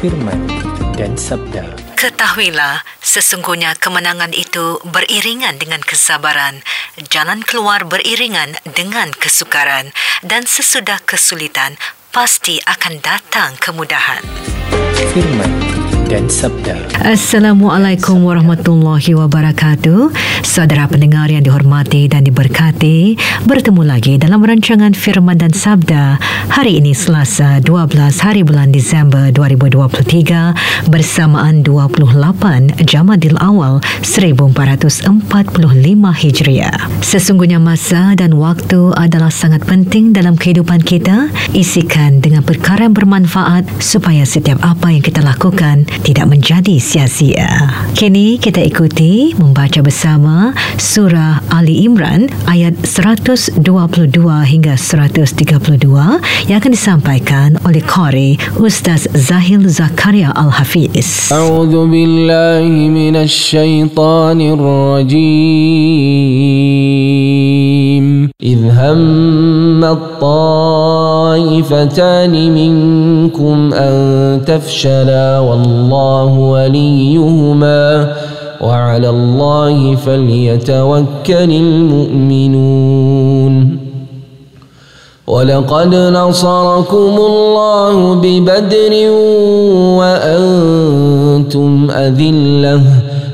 Firman dan sabda. Ketahuilah, sesungguhnya kemenangan itu beriringan dengan kesabaran, jalan keluar beriringan dengan kesukaran, dan sesudah kesulitan pasti akan datang kemudahan. Firman dan sabda. Assalamualaikum warahmatullahi wabarakatuh. Saudara pendengar yang dihormati dan diberkati, bertemu lagi dalam rancangan Firman dan Sabda. Hari ini Selasa 12 hari bulan Disember 2023, bersamaan 28 Jamadil Awal 1445 Hijriah. Sesungguhnya masa dan waktu adalah sangat penting dalam kehidupan kita. Isikan dengan perkara yang bermanfaat supaya setiap apa yang kita lakukan tidak menjadi sia-sia. Kini kita ikuti membaca bersama Surah Ali Imran ayat 122 hingga 132 yang akan disampaikan oleh Qari Ustaz Zahil Zakaria Al-Hafiz. A'udzu billahi minasy syaithanir rajim. Idh hammat طائفتان منكم أن تفشلا والله وليهما وعلى الله فليتوكل المؤمنون ولقد نصركم الله ببدر وأنتم أذلة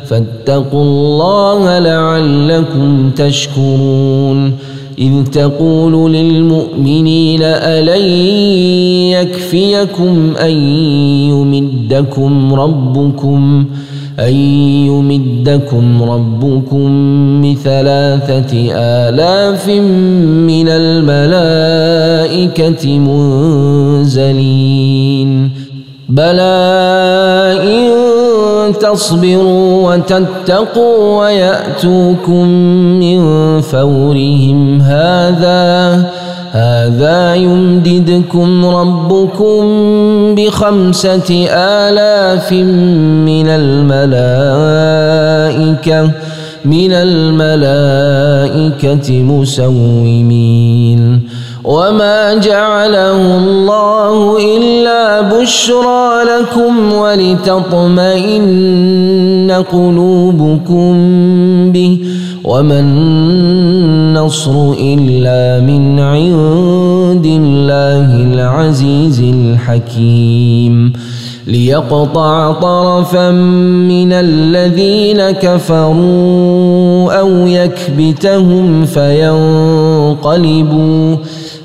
فاتقوا الله لعلكم تشكرون إذ تقول للمؤمنين ألن يكفيكم أن يمدكم ربكم ب3,000 من الملائكة منزلين بلى إن تصبروا وتتقوا ويأتوكم من فورهم هذا يمددكم ربكم ب5,000 من الملائكة مسومين وما جعله الله إلا بشرى لكم ولتطمئن قلوبكم به وما النصر إلا من عند الله العزيز الحكيم ليقطع طرفا من الذين كفروا أو يكبتهم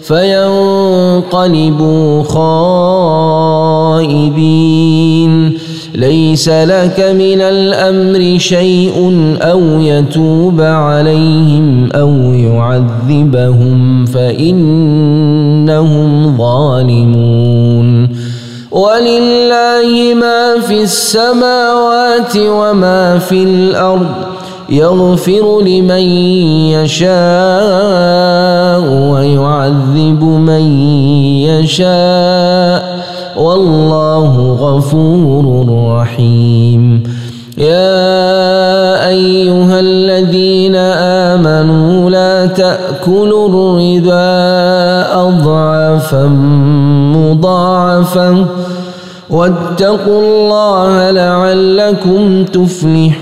فينقلبوا خائبين ليس لك من الأمر شيء أو يتوب عليهم أو يعذبهم فإنهم ظالمون ولله ما في السماوات وما في الأرض يغفر لمن يشاء ويعذب من يشاء والله غفور رحيم يا أيها الذين آمنوا لا تأكلوا الربا أضعافا مضاعفا واتقوا الله لعلكم تفلحون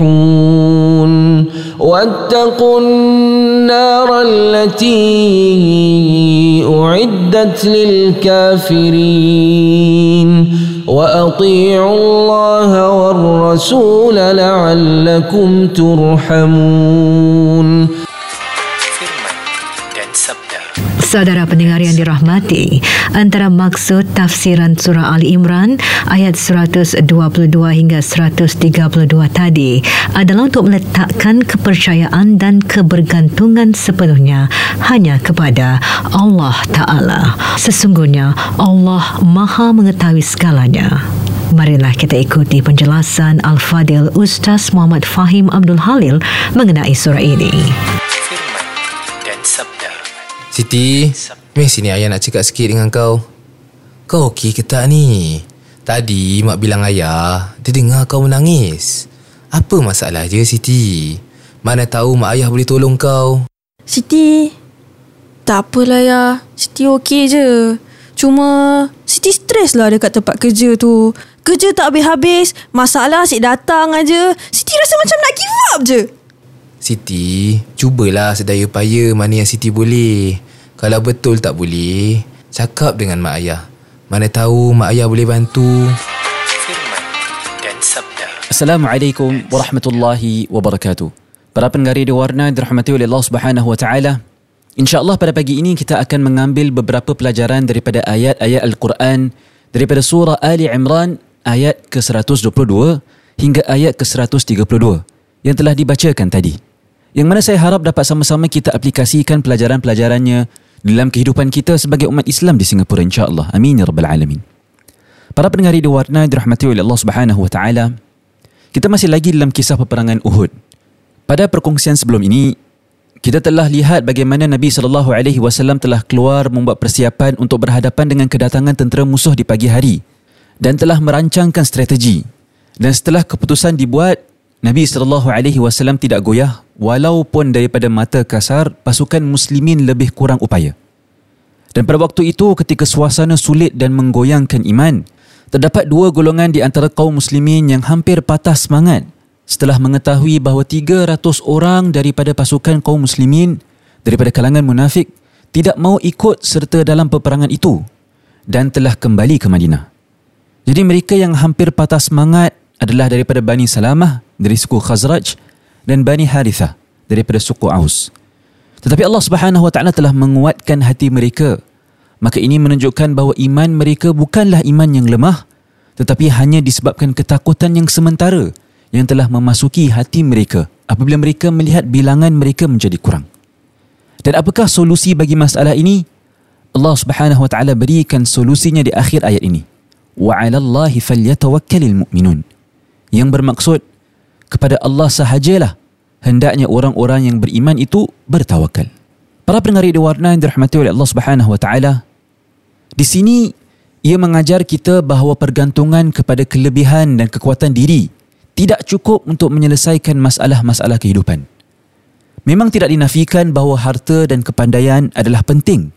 واتقوا النار التي أعدت للكافرين وأطيعوا الله والرسول لعلكم ترحمون. Saudara pendengar yang dirahmati, antara maksud tafsiran surah Ali Imran ayat 122 hingga 132 tadi adalah untuk meletakkan kepercayaan dan kebergantungan sepenuhnya hanya kepada Allah Ta'ala. Sesungguhnya Allah Maha mengetahui segalanya. Marilah kita ikuti penjelasan Al-Fadil Ustaz Muhammad Faheem Abdul Khalil mengenai surah ini. Siti, meh sini ayah nak cakap sikit dengan kau. Kau okey ke tak ni? Tadi mak bilang ayah, dia dengar kau menangis. Apa masalah dia, Siti? Mana tahu mak ayah boleh tolong kau. Siti, tak apalah ayah. Siti okey je. Cuma Siti stres lah dekat tempat kerja tu. Kerja tak habis-habis, masalah asyik datang aja. Siti rasa macam nak give up je. Siti, cubalah sedaya paya mana yang Siti boleh. Kalau betul tak boleh, cakap dengan mak ayah. Mana tahu mak ayah boleh bantu. Assalamualaikum warahmatullahi wabarakatuh. Para pendengar di warna dirahmati oleh Allah Subhanahu wa taala. Insya-Allah pada pagi ini kita akan mengambil beberapa pelajaran daripada ayat-ayat Al-Quran daripada surah Ali Imran ayat ke-122 hingga ayat ke-132 yang telah dibacakan tadi. Yang mana saya harap dapat sama-sama kita aplikasikan pelajaran-pelajarannya dalam kehidupan kita sebagai umat Islam di Singapura, insya-Allah. Amin ya rabbal alamin. Para pendengar di warna dirahmati oleh Allah Subhanahu wa taala. Kita masih lagi dalam kisah peperangan Uhud. Pada perkongsian sebelum ini, kita telah lihat bagaimana Nabi sallallahu alaihi wasallam telah keluar membuat persiapan untuk berhadapan dengan kedatangan tentera musuh di pagi hari dan telah merancangkan strategi. Dan setelah keputusan dibuat, Nabi SAW tidak goyah walaupun daripada mata kasar pasukan muslimin lebih kurang upaya. Dan pada waktu itu ketika suasana sulit dan menggoyangkan iman, terdapat dua golongan di antara kaum muslimin yang hampir patah semangat setelah mengetahui bahawa 300 orang daripada pasukan kaum muslimin daripada kalangan munafik tidak mau ikut serta dalam peperangan itu dan telah kembali ke Madinah. Jadi mereka yang hampir patah semangat adalah daripada Bani Salamah dari suku Khazraj dan Bani Harithah daripada suku Aus. Tetapi Allah Subhanahu wa taala telah menguatkan hati mereka. Maka ini menunjukkan bahawa iman mereka bukanlah iman yang lemah, tetapi hanya disebabkan ketakutan yang sementara yang telah memasuki hati mereka apabila mereka melihat bilangan mereka menjadi kurang. Dan apakah solusi bagi masalah ini? Allah Subhanahu wa taala berikan solusinya di akhir ayat ini. Wa 'alallahi falyatawakkalul mu'minun. Yang bermaksud, kepada Allah sahajalah hendaknya orang-orang yang beriman itu bertawakal. Para pendengar di warna yang dirahmati oleh Allah Subhanahu wa taala, di sini ia mengajar kita bahawa pergantungan kepada kelebihan dan kekuatan diri tidak cukup untuk menyelesaikan masalah-masalah kehidupan. Memang tidak dinafikan bahawa harta dan kepandaian adalah penting,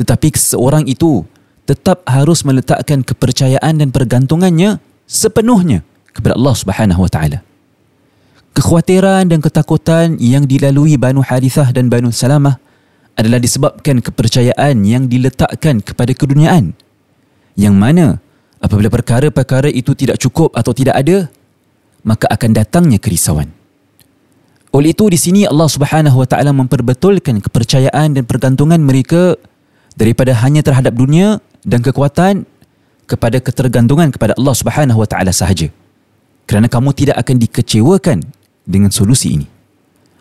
tetapi seorang itu tetap harus meletakkan kepercayaan dan pergantungannya sepenuhnya kepada Allah Subhanahu wa taala. Kekhawatiran dan ketakutan yang dilalui Bani Harithah dan Bani Salamah adalah disebabkan kepercayaan yang diletakkan kepada keduniaan, yang mana apabila perkara-perkara itu tidak cukup atau tidak ada, maka akan datangnya kerisauan. Oleh itu di sini Allah Subhanahu wa taala memperbetulkan kepercayaan dan pergantungan mereka daripada hanya terhadap dunia dan kekuatan kepada ketergantungan kepada Allah Subhanahu wa taala sahaja. Kerana kamu tidak akan dikecewakan dengan solusi ini.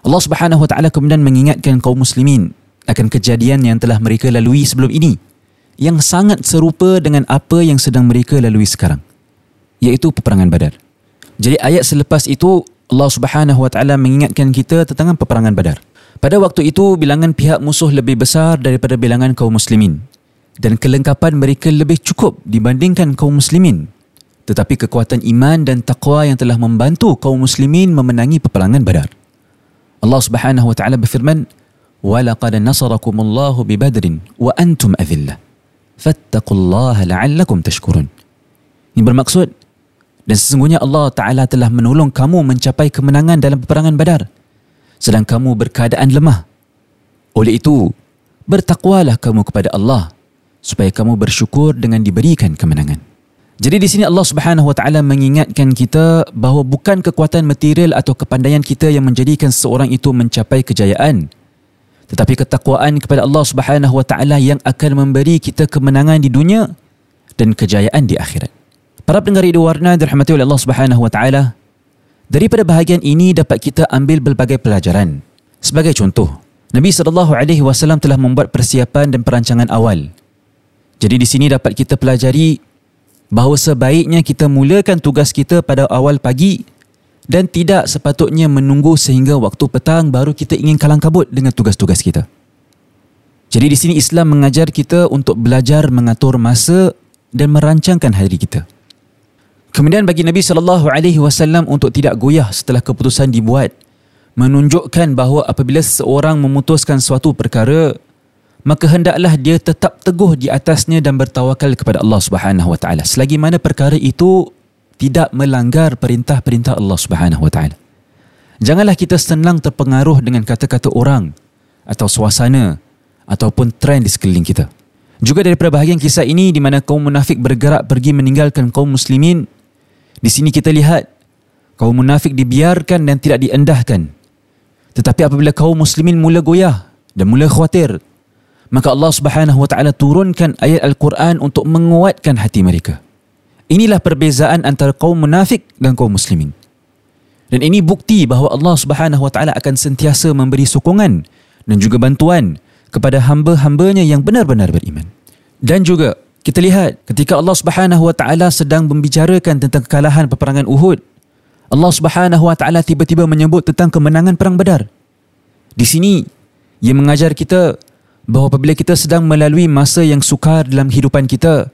Allah Subhanahu wa taala kemudian mengingatkan kaum muslimin akan kejadian yang telah mereka lalui sebelum ini yang sangat serupa dengan apa yang sedang mereka lalui sekarang, iaitu peperangan Badar. Jadi ayat selepas itu Allah Subhanahu wa taala mengingatkan kita tentang peperangan Badar. Pada waktu itu bilangan pihak musuh lebih besar daripada bilangan kaum muslimin dan kelengkapan mereka lebih cukup dibandingkan kaum muslimin. Tetapi kekuatan iman dan taqwa yang telah membantu kaum muslimin memenangi peperangan Badar. Allah Subhanahu wa taala berfirman, "Wa laqad nasarakumullahu bi Badrin wa antum adhillah. Fattaqullaha la'allakum tashkurun." Ini bermaksud dan sesungguhnya Allah Taala telah menolong kamu mencapai kemenangan dalam peperangan Badar. sedang kamu berkeadaan lemah. Oleh itu, bertakwalah kamu kepada Allah supaya kamu bersyukur dengan diberikan kemenangan. Jadi di sini Allah Subhanahu Wa Taala mengingatkan kita bahawa bukan kekuatan material atau kepandaian kita yang menjadikan seseorang itu mencapai kejayaan, tetapi ketakwaan kepada Allah Subhanahu Wa Taala yang akan memberi kita kemenangan di dunia dan kejayaan di akhirat. Para pendengar Radio Warna dirahmati oleh Allah Subhanahu Wa Taala, daripada bahagian ini dapat kita ambil pelbagai pelajaran. Sebagai contoh, Nabi SAW telah membuat persiapan dan perancangan awal. Jadi di sini dapat kita pelajari bahawa sebaiknya kita mulakan tugas kita pada awal pagi dan tidak sepatutnya menunggu sehingga waktu petang baru kita ingin kalang kabut dengan tugas-tugas kita. Jadi di sini Islam mengajar kita untuk belajar mengatur masa dan merancangkan hari kita. Kemudian bagi Nabi SAW untuk tidak goyah setelah keputusan dibuat, menunjukkan bahawa apabila seseorang memutuskan suatu perkara, maka hendaklah dia tetap teguh di atasnya dan bertawakal kepada Allah Subhanahu Wa Taala selagi mana perkara itu tidak melanggar perintah-perintah Allah Subhanahu Wa Taala. Janganlah kita senang terpengaruh dengan kata-kata orang atau suasana ataupun trend di sekeliling kita. Juga daripada bahagian kisah ini di mana kaum munafik bergerak pergi meninggalkan kaum muslimin, di sini kita lihat kaum munafik dibiarkan dan tidak diendahkan. Tetapi apabila kaum muslimin mula goyah dan mula khawatir, maka Allah Subhanahu Wa Taala turunkan ayat Al-Quran untuk menguatkan hati mereka. Inilah perbezaan antara kaum munafik dan kaum muslimin. Dan ini bukti bahawa Allah Subhanahu Wa Taala akan sentiasa memberi sokongan dan juga bantuan kepada hamba-hambanya yang benar-benar beriman. Dan juga kita lihat ketika Allah Subhanahu Wa Taala sedang membicarakan tentang kekalahan peperangan Uhud, Allah Subhanahu Wa Taala tiba-tiba menyebut tentang kemenangan perang Badar. Di sini ia mengajar kita bahawa apabila kita sedang melalui masa yang sukar dalam kehidupan kita,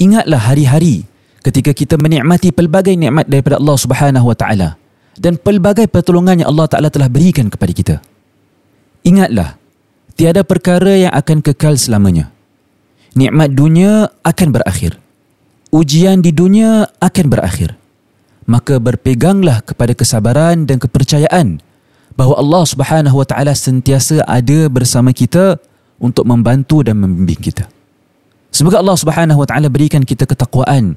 ingatlah hari-hari ketika kita menikmati pelbagai nikmat daripada Allah Subhanahu Wa Taala dan pelbagai pertolongan yang Allah Taala telah berikan kepada kita. Ingatlah, tiada perkara yang akan kekal selamanya. Nikmat dunia akan berakhir. Ujian di dunia akan berakhir. Maka berpeganglah kepada kesabaran dan kepercayaan bahawa Allah Subhanahu Wa Taala sentiasa ada bersama kita untuk membantu dan membimbing kita. Semoga Allah Subhanahu Wa Taala berikan kita ketakwaan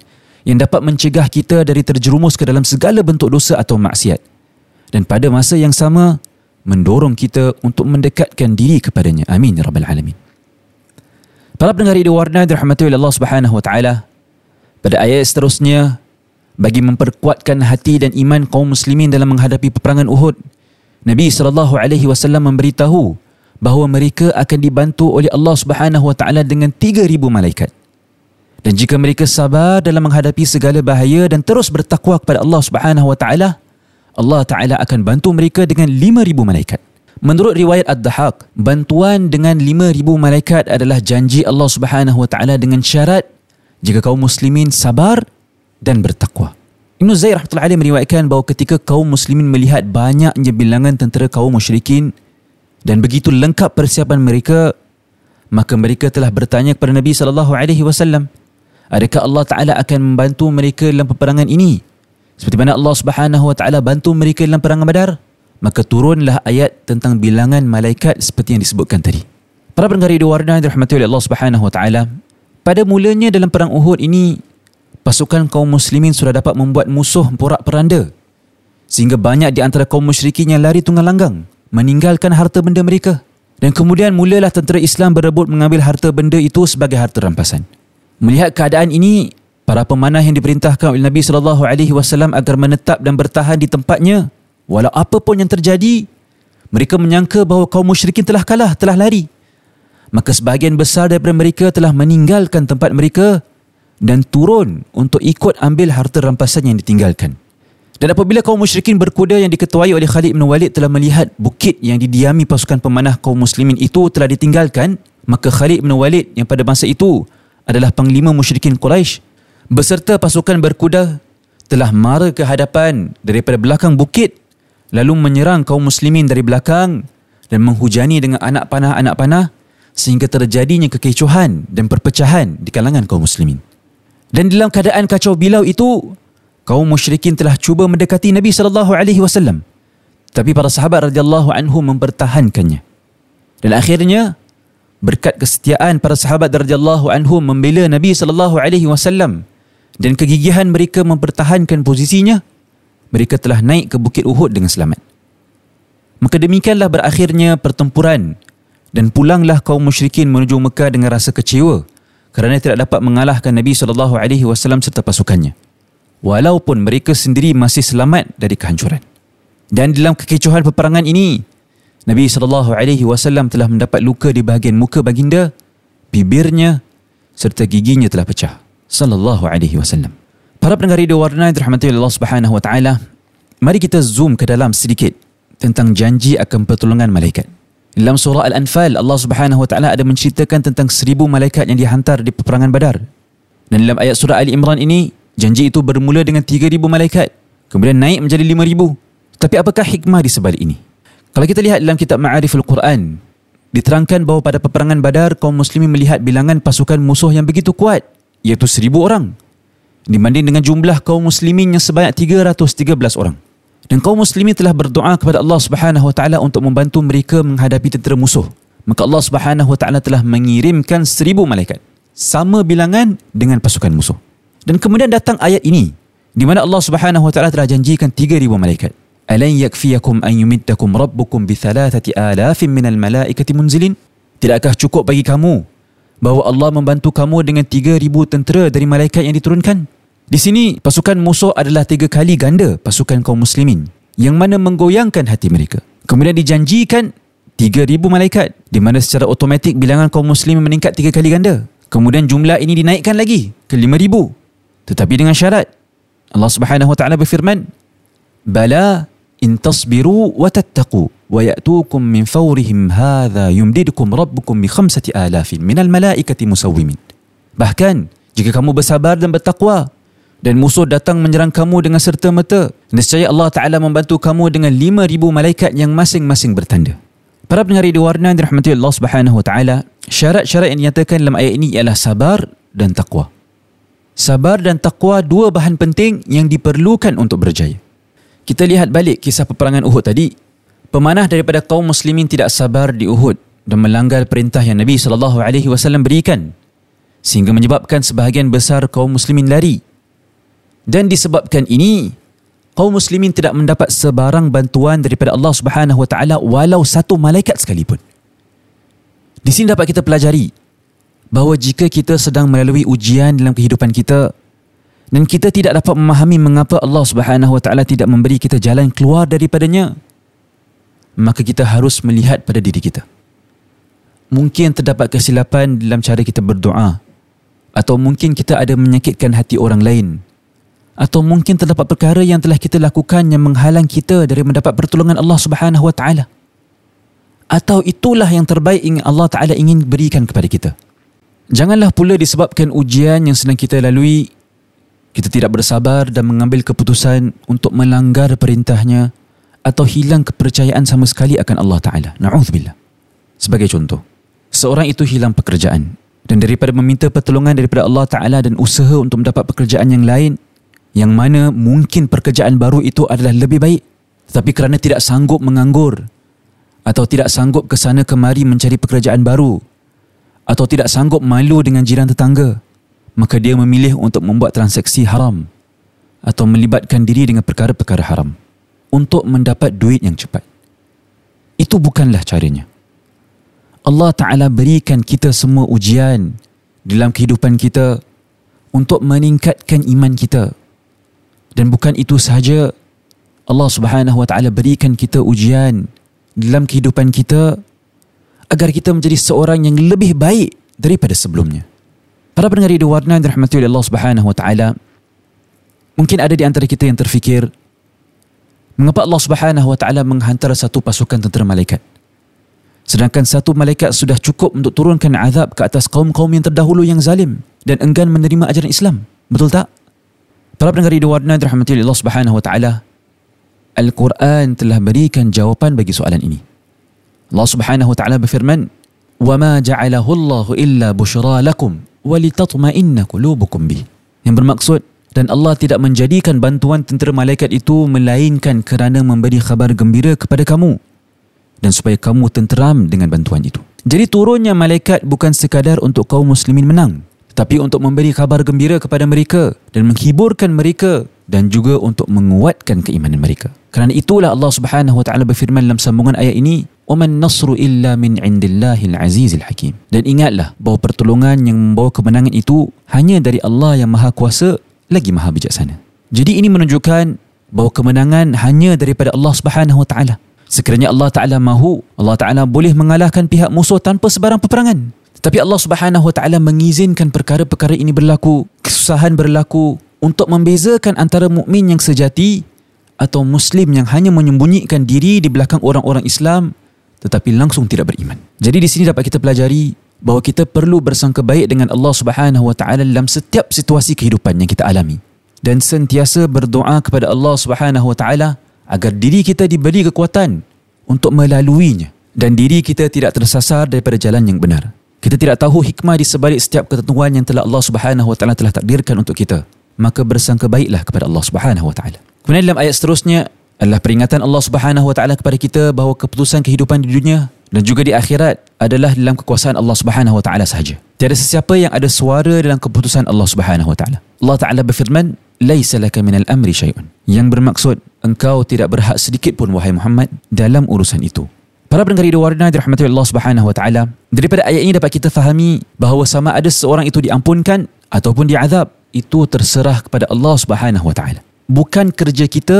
yang dapat mencegah kita dari terjerumus ke dalam segala bentuk dosa atau maksiat, dan pada masa yang sama mendorong kita untuk mendekatkan diri kepadanya. Amin ya rabbal alamin. Para pendengar Radio Warna dirahmati oleh Allah Subhanahu Wa Taala, pada ayat seterusnya, bagi memperkuatkan hati dan iman kaum muslimin dalam menghadapi peperangan Uhud, Nabi SAW memberitahu bahawa mereka akan dibantu oleh Allah SWT dengan 3,000 malaikat. Dan jika mereka sabar dalam menghadapi segala bahaya dan terus bertakwa kepada Allah SWT, Allah Ta'ala akan bantu mereka dengan 5,000 malaikat. Menurut riwayat Ad-Dhahak, bantuan dengan 5,000 malaikat adalah janji Allah SWT dengan syarat jika kaum muslimin sabar dan bertakwa. Ibn Zair meriwayatkan bahawa ketika kaum muslimin melihat banyaknya bilangan tentera kaum musyrikin dan begitu lengkap persiapan mereka, maka mereka telah bertanya kepada Nabi SAW, adakah Allah Ta'ala akan membantu mereka dalam peperangan ini seperti mana Allah SWT bantu mereka dalam perang Badar? Maka turunlah ayat tentang bilangan malaikat seperti yang disebutkan tadi. Para pendengar Radio Warna dirahmati oleh Allah SWT, pada mulanya dalam perang Uhud ini, pasukan kaum muslimin sudah dapat membuat musuh porak-peranda sehingga banyak di antara kaum musyrikin yang lari tunggang langgang meninggalkan harta benda mereka, dan kemudian mulalah tentera Islam berebut mengambil harta benda itu sebagai harta rampasan. Melihat keadaan ini, para pemanah yang diperintahkan oleh Nabi SAW agar menetap dan bertahan di tempatnya walau apa pun yang terjadi. Mereka menyangka bahawa kaum musyrikin telah kalah, telah lari. Maka sebahagian besar daripada mereka telah meninggalkan tempat mereka dan turun untuk ikut ambil harta rampasan yang ditinggalkan. Dan apabila kaum musyrikin berkuda yang diketuai oleh Khalid Ibn Walid telah melihat bukit yang didiami pasukan pemanah kaum muslimin itu telah ditinggalkan, maka Khalid Ibn Walid yang pada masa itu adalah panglima musyrikin Quraisy beserta pasukan berkuda telah mara ke hadapan daripada belakang bukit, lalu menyerang kaum muslimin dari belakang dan menghujani dengan anak panah sehingga terjadinya kekecohan dan perpecahan di kalangan kaum muslimin. Dan dalam keadaan kacau bilau itu, kaum musyrikin telah cuba mendekati Nabi SAW. Tapi para sahabat radhiyallahu anhu mempertahankannya. Dan akhirnya berkat kesetiaan para sahabat radhiyallahu anhu membela Nabi sallallahu alaihi wasallam dan kegigihan mereka mempertahankan posisinya, mereka telah naik ke Bukit Uhud dengan selamat. Maka demikianlah berakhirnya pertempuran dan pulanglah kaum musyrikin menuju Mekah dengan rasa kecewa kerana tidak dapat mengalahkan Nabi sallallahu alaihi wasallam serta pasukannya, walaupun mereka sendiri masih selamat dari kehancuran. Dan dalam kekecohan peperangan ini, Nabi SAW telah mendapat luka di bahagian muka baginda, bibirnya serta giginya telah pecah. SAW. Para pendengar radio Warna yang dirahmati Allah SWT, mari kita zoom ke dalam sedikit tentang janji akan pertolongan malaikat. Dalam surah Al-Anfal, Allah SWT ada menceritakan tentang 1000 malaikat yang dihantar di peperangan Badar. Dan dalam ayat surah Ali Imran ini, janji itu bermula dengan 3,000 malaikat, kemudian naik menjadi 5,000. Tapi apakah hikmah di sebalik ini? Kalau kita lihat dalam kitab Ma'ariful Quran, diterangkan bahawa pada peperangan Badar, kaum muslimin melihat bilangan pasukan musuh yang begitu kuat, iaitu 1,000 orang. Dibanding dengan jumlah kaum muslimin yang sebanyak 313 orang. Dan kaum muslimin telah berdoa kepada Allah SWT untuk membantu mereka menghadapi tentera musuh. Maka Allah SWT telah mengirimkan 1,000 malaikat. Sama bilangan dengan pasukan musuh. Dan kemudian datang ayat ini, di mana Allah SWT telah janjikan 3,000 malaikat. Alan yakfiyakum an yumiddakum rabbukum bi 3,000 minal malaikati munzilin. Tidakkah cukup bagi kamu bahawa Allah membantu kamu dengan 3,000 tentera dari malaikat yang diturunkan? Di sini pasukan musuh adalah 3 kali ganda pasukan kaum muslimin, yang mana menggoyangkan hati mereka. Kemudian dijanjikan 3,000 malaikat, di mana secara automatik bilangan kaum muslimin meningkat 3 kali ganda. Kemudian jumlah ini dinaikkan lagi ke 5,000. Tetapi dengan syarat. Allah SWT berfirman, "Bala in tasbiru wa tattaqu wa ya'tukum min fawrihim hadha yumdidukum rabbukum bi 5,000 minal malaikati musawwimin." Bahkan jika kamu bersabar dan bertakwa dan musuh datang menyerang kamu dengan serta-merta, nescaya Allah Taala membantu kamu dengan 5,000 malaikat yang masing-masing bertanda. Para pendengar di Warna dirahmati Allah Subhanahu wa taala, syarat-syarat yang dinyatakan dalam ayat ini ialah sabar dan takwa. Sabar dan takwa, 2 bahan penting yang diperlukan untuk berjaya. Kita lihat balik kisah peperangan Uhud tadi. Pemanah daripada kaum muslimin tidak sabar di Uhud dan melanggar perintah yang Nabi SAW berikan, sehingga menyebabkan sebahagian besar kaum muslimin lari. Dan disebabkan ini, kaum muslimin tidak mendapat sebarang bantuan daripada Allah SWT walau satu malaikat sekalipun. Di sini dapat kita pelajari bahawa jika kita sedang melalui ujian dalam kehidupan kita, dan kita tidak dapat memahami mengapa Allah SWT tidak memberi kita jalan keluar daripadanya, maka kita harus melihat pada diri kita. Mungkin terdapat kesilapan dalam cara kita berdoa, atau mungkin kita ada menyakitkan hati orang lain, atau mungkin terdapat perkara yang telah kita lakukan yang menghalang kita dari mendapat pertolongan Allah SWT. Atau itulah yang terbaik yang Allah Ta'ala ingin berikan kepada kita. Janganlah pula disebabkan ujian yang sedang kita lalui, kita tidak bersabar dan mengambil keputusan untuk melanggar perintahnya atau hilang kepercayaan sama sekali akan Allah Ta'ala. Na'udzubillah. Sebagai contoh, seorang itu hilang pekerjaan dan daripada meminta pertolongan daripada Allah Ta'ala dan usaha untuk mendapat pekerjaan yang lain, yang mana mungkin pekerjaan baru itu adalah lebih baik, tetapi kerana tidak sanggup menganggur atau tidak sanggup ke sana kemari mencari pekerjaan baru atau tidak sanggup malu dengan jiran tetangga, maka dia memilih untuk membuat transaksi haram atau melibatkan diri dengan perkara-perkara haram untuk mendapat duit yang cepat. Itu bukanlah caranya. Allah Ta'ala berikan kita semua ujian dalam kehidupan kita untuk meningkatkan iman kita. Dan bukan itu sahaja, Allah Subhanahu Wa Ta'ala berikan kita ujian dalam kehidupan kita agar kita menjadi seorang yang lebih baik daripada sebelumnya. Para pendengar di Warna yang dirahmati oleh Allah Subhanahu wa taala, mungkin ada di antara kita yang terfikir, mengapa Allah Subhanahu wa taala menghantar satu pasukan tentera malaikat, sedangkan satu malaikat sudah cukup untuk turunkan azab ke atas kaum-kaum yang terdahulu yang zalim dan enggan menerima ajaran Islam. Betul tak? Para pendengar di Warna yang dirahmati oleh Allah Subhanahu wa taala, Al-Quran telah berikan jawapan bagi soalan ini. Allah Subhanahu wa taala berfirman, "Wa ma ja'alahu Allahu illa bushra lakum." Walitatma'inna qulubukum bih. Yang bermaksud, Dan Allah tidak menjadikan bantuan tentera malaikat itu melainkan kerana memberi khabar gembira kepada kamu dan supaya kamu tenteram dengan bantuan itu. Jadi turunnya malaikat bukan sekadar untuk kaum muslimin menang, tetapi untuk memberi khabar gembira kepada mereka dan menghiburkan mereka dan juga untuk menguatkan keimanan mereka. Kerana itulah Allah Subhanahu Wa Taala berfirman dalam sambungan ayat ini, وَمَنْ نَصْرُ إِلَّا مِنْ عِنْدِ اللَّهِ الْعَزِيزِ الْحَكِيمِ. Dan ingatlah bahawa pertolongan yang membawa kemenangan itu hanya dari Allah yang maha kuasa lagi maha bijaksana. Jadi ini menunjukkan bahawa kemenangan hanya daripada Allah Subhanahu Wa Taala. Sekiranya Allah Ta'ala mahu, Allah Ta'ala boleh mengalahkan pihak musuh tanpa sebarang peperangan. Tetapi Allah Subhanahu Wa Taala mengizinkan perkara-perkara ini berlaku, kesusahan berlaku untuk membezakan antara mukmin yang sejati atau muslim yang hanya menyembunyikan diri di belakang orang-orang Islam tetapi langsung tidak beriman. Jadi di sini dapat kita pelajari bahawa kita perlu bersangka baik dengan Allah Subhanahu Wa Taala dalam setiap situasi kehidupan yang kita alami dan sentiasa berdoa kepada Allah Subhanahu Wa Taala agar diri kita diberi kekuatan untuk melaluinya dan diri kita tidak tersasar daripada jalan yang benar. Kita tidak tahu hikmah di sebalik setiap ketentuan yang telah Allah Subhanahu Wa Taala telah takdirkan untuk kita. Maka bersangka baiklah kepada Allah Subhanahu Wa Taala. Kemudian dalam ayat seterusnya adalah peringatan Allah Subhanahu Wa Taala kepada kita bahawa keputusan kehidupan di dunia dan juga di akhirat adalah dalam kekuasaan Allah Subhanahu Wa Taala sahaja. Tiada sesiapa yang ada suara dalam keputusan Allah Subhanahu Wa Taala. Allah Taala berfirman, "Laisa laka minal amri syai'un." Yang bermaksud, engkau tidak berhak sedikit pun wahai Muhammad dalam urusan itu. Para pendengar di warna dirahmati Allah Subhanahu Wa Taala, daripada ayat ini dapat kita fahami bahawa sama ada seorang itu diampunkan ataupun diazab, itu terserah kepada Allah Subhanahu Wa Taala. Bukan kerja kita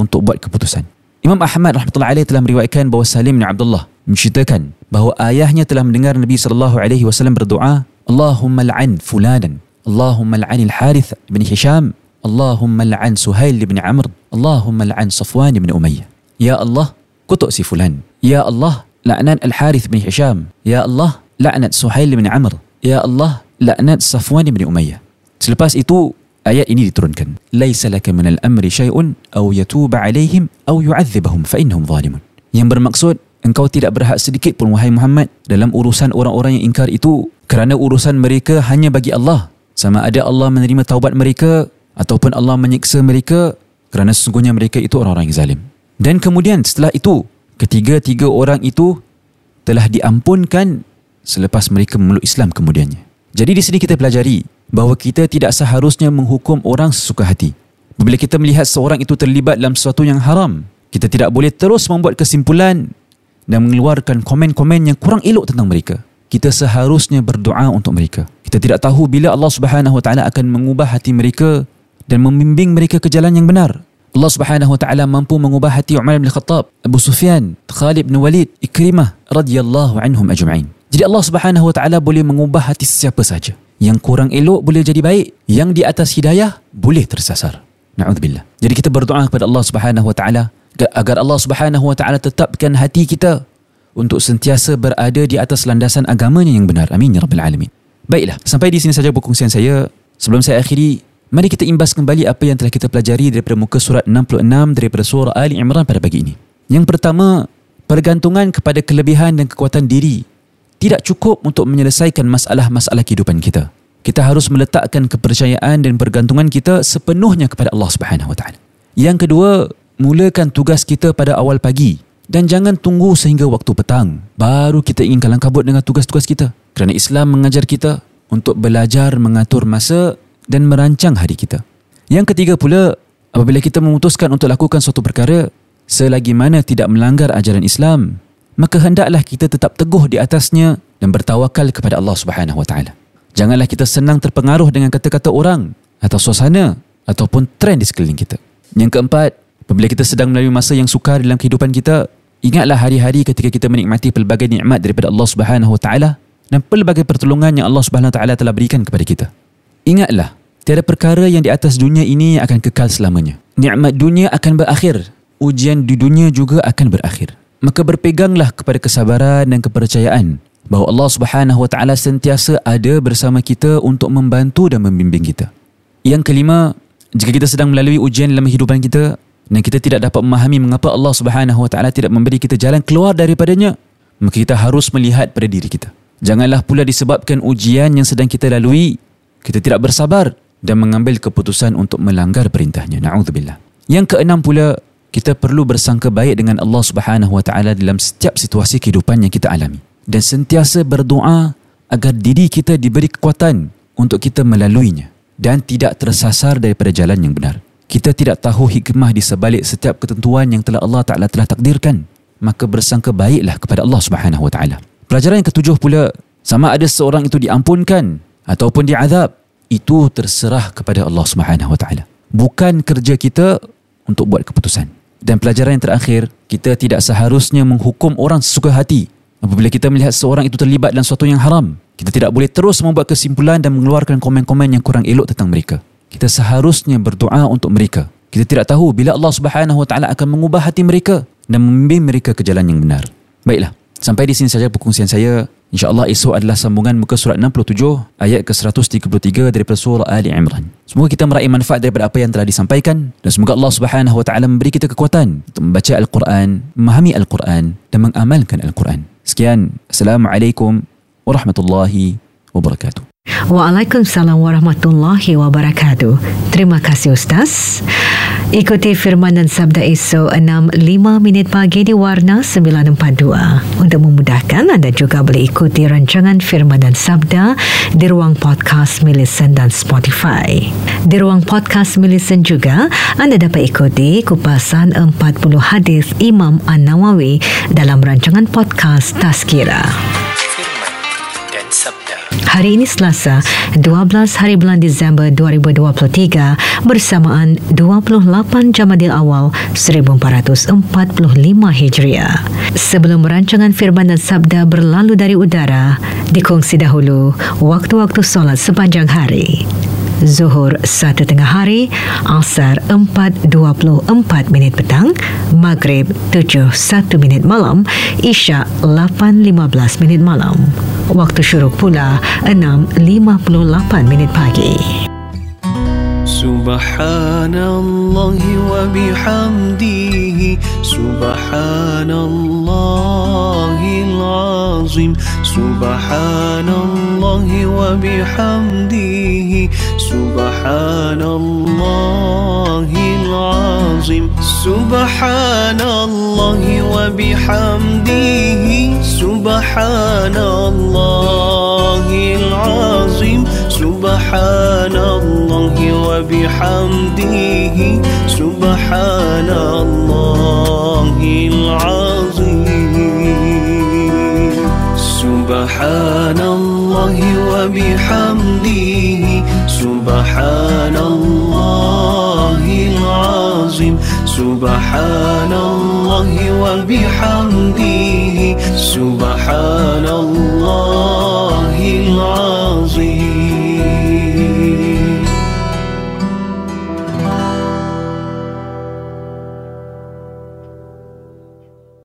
untuk buat keputusan. Imam Ahmad rahmatullahi alaihi telah meriwayatkan bahawa Salim bin Abdullah menceritakan bahawa ayahnya telah mendengar Nabi sallallahu alaihi wasallam berdoa, "Allahumma la'an fulanan, Allahumma la'an Al-Harith bin Hisham, Allahumma la'an Suhail bin Amr, Allahumma la'an Safwan bin Umayyah." Ya Allah, kutuk si fulan. Ya Allah, laknat Al-Harith bin Hisham. Ya Allah, laknat Suhail bin Amr. Ya Allah, laknat Safwan bin Umayyah. Selepas itu ayat ini diturunkan, "Laisa laka minal amri syai'un aw yatuba 'alaihim aw yu'adzibahum fa innahum zalimun." Yang bermaksud, engkau tidak berhak sedikit pun wahai Muhammad dalam urusan orang-orang yang ingkar itu, kerana urusan mereka hanya bagi Allah. Sama ada Allah menerima taubat mereka ataupun Allah menyiksa mereka, kerana sesungguhnya mereka itu orang-orang yang zalim. Dan kemudian setelah itu, ketiga-tiga orang itu telah diampunkan selepas mereka memeluk Islam kemudiannya. Jadi di sini kita pelajari bahawa kita tidak seharusnya menghukum orang sesuka hati. Bila kita melihat seorang itu terlibat dalam sesuatu yang haram, kita tidak boleh terus membuat kesimpulan dan mengeluarkan komen-komen yang kurang elok tentang mereka. Kita seharusnya berdoa untuk mereka. Kita tidak tahu bila Allah Subhanahu Wa Taala akan mengubah hati mereka dan membimbing mereka ke jalan yang benar. Allah Subhanahu Wa Taala mampu mengubah hati Umar bin Khattab, Abu Sufyan, Khalid Ibn Walid, Ikrimah radhiyallahu anhum ajma'in. Jadi Allah Subhanahu Wa Taala boleh mengubah hati sesiapa sahaja. Yang kurang elok boleh jadi baik, yang di atas hidayah boleh tersasar. Na'udzubillah. Jadi kita berdoa kepada Allah Subhanahu Wa Taala agar Allah Subhanahu Wa Taala tetapkan hati kita untuk sentiasa berada di atas landasan agamanya yang benar. Amin ya rabbal alamin. Baiklah, sampai di sini saja perkongsian saya. Sebelum saya akhiri, mari kita imbas kembali apa yang telah kita pelajari daripada muka surat 66 daripada surah Ali Imran pada pagi ini. Yang pertama, pergantungan kepada kelebihan dan kekuatan diri tidak cukup untuk menyelesaikan masalah-masalah kehidupan kita. Kita harus meletakkan kepercayaan dan pergantungan kita sepenuhnya kepada Allah Subhanahu Wa Taala. Yang kedua, mulakan tugas kita pada awal pagi dan jangan tunggu sehingga waktu petang baru kita ingin kalang kabut dengan tugas-tugas kita. Kerana Islam mengajar kita untuk belajar mengatur masa dan merancang hari kita. Yang ketiga pula, apabila kita memutuskan untuk lakukan suatu perkara selagi mana tidak melanggar ajaran Islam, maka hendaklah kita tetap teguh di atasnya dan bertawakal kepada Allah Subhanahu Wa Taala. Janganlah kita senang terpengaruh dengan kata-kata orang atau suasana ataupun trend di sekeliling kita. Yang keempat, apabila kita sedang melalui masa yang sukar dalam kehidupan kita, ingatlah hari-hari ketika kita menikmati pelbagai nikmat daripada Allah Subhanahu Wa Taala dan pelbagai pertolongan yang Allah Subhanahu Wa Taala telah berikan kepada kita. Ingatlah, tiada perkara yang di atas dunia ini akan kekal selamanya. Nikmat dunia akan berakhir, ujian di dunia juga akan berakhir. Maka berpeganglah kepada kesabaran dan kepercayaan bahawa Allah Subhanahu Wa Taala sentiasa ada bersama kita untuk membantu dan membimbing kita. Yang kelima, jika kita sedang melalui ujian dalam kehidupan kita dan kita tidak dapat memahami mengapa Allah Subhanahu Wa Taala tidak memberi kita jalan keluar daripadanya, maka kita harus melihat pada diri kita. Janganlah pula disebabkan ujian yang sedang kita lalui kita tidak bersabar dan mengambil keputusan untuk melanggar perintahnya. Na'udzubillah. Yang keenam pula, kita perlu bersangka baik dengan Allah Subhanahu Wa Taala dalam setiap situasi kehidupan yang kita alami, dan sentiasa berdoa agar diri kita diberi kekuatan untuk kita melaluinya dan tidak tersasar daripada jalan yang benar. Kita tidak tahu hikmah di sebalik setiap ketentuan yang telah Allah Taala telah takdirkan, maka bersangka baiklah kepada Allah Subhanahu Wa Taala. Pelajaran yang ketujuh pula, sama ada seorang itu diampunkan ataupun diazab, itu terserah kepada Allah Subhanahu Wa Taala. Bukan kerja kita untuk buat keputusan. Dan pelajaran yang terakhir, kita tidak seharusnya menghukum orang sesuka hati. Apabila kita melihat seorang itu terlibat dalam sesuatu yang haram, kita tidak boleh terus membuat kesimpulan dan mengeluarkan komen-komen yang kurang elok tentang mereka. Kita seharusnya berdoa untuk mereka. Kita tidak tahu bila Allah Subhanahu Wa Taala akan mengubah hati mereka dan membimbing mereka ke jalan yang benar. Baiklah, sampai di sini saja perkongsian saya. InsyaAllah esok adalah sambungan muka surat 67 ayat ke-133 daripada surah Ali Imran. Semoga kita meraih manfaat daripada apa yang telah disampaikan, dan semoga Allah Subhanahu Wa Taala memberi kita kekuatan untuk membaca Al-Quran, memahami Al-Quran dan mengamalkan Al-Quran. Sekian. Assalamualaikum warahmatullahi wabarakatuh. Waalaikumsalam warahmatullahi wabarakatuh. Terima kasih Ustaz. Ikuti Firman dan Sabda esok 6.05 pagi di Warna 942. Untuk memudahkan, anda juga boleh ikuti rancangan Firman dan Sabda di ruang podcast Millicent dan Spotify. Di ruang podcast Millicent juga, anda dapat ikuti kupasan 40 hadis Imam An-Nawawi dalam rancangan podcast Tazkirah. Firman dan Sabda. Hari ini Selasa, 12 hari bulan Disember 2023, bersamaan 28 Jamadil Awal 1445 Hijriah. Sebelum rancangan Firman dan Sabda berlalu dari udara, dikongsi dahulu waktu-waktu solat sepanjang hari. Zuhur 1:30, Asar 4:24 petang, Maghrib 7:01 malam, Isyak 8:15 malam. Waktu syuruk pula 6:58 pagi. Subhanallah wa bihamdihi, subhanallahil azim, subhanallah wa bihamdihi, subhanallahil azim, subhanallah wa bihamdihi, subhanallahil azim, subhanallah wa bihamdihi, subhanallahil azim, subhanallah wa bihamdihi, subhanallahil azim, subhanallah wa bihamdihi,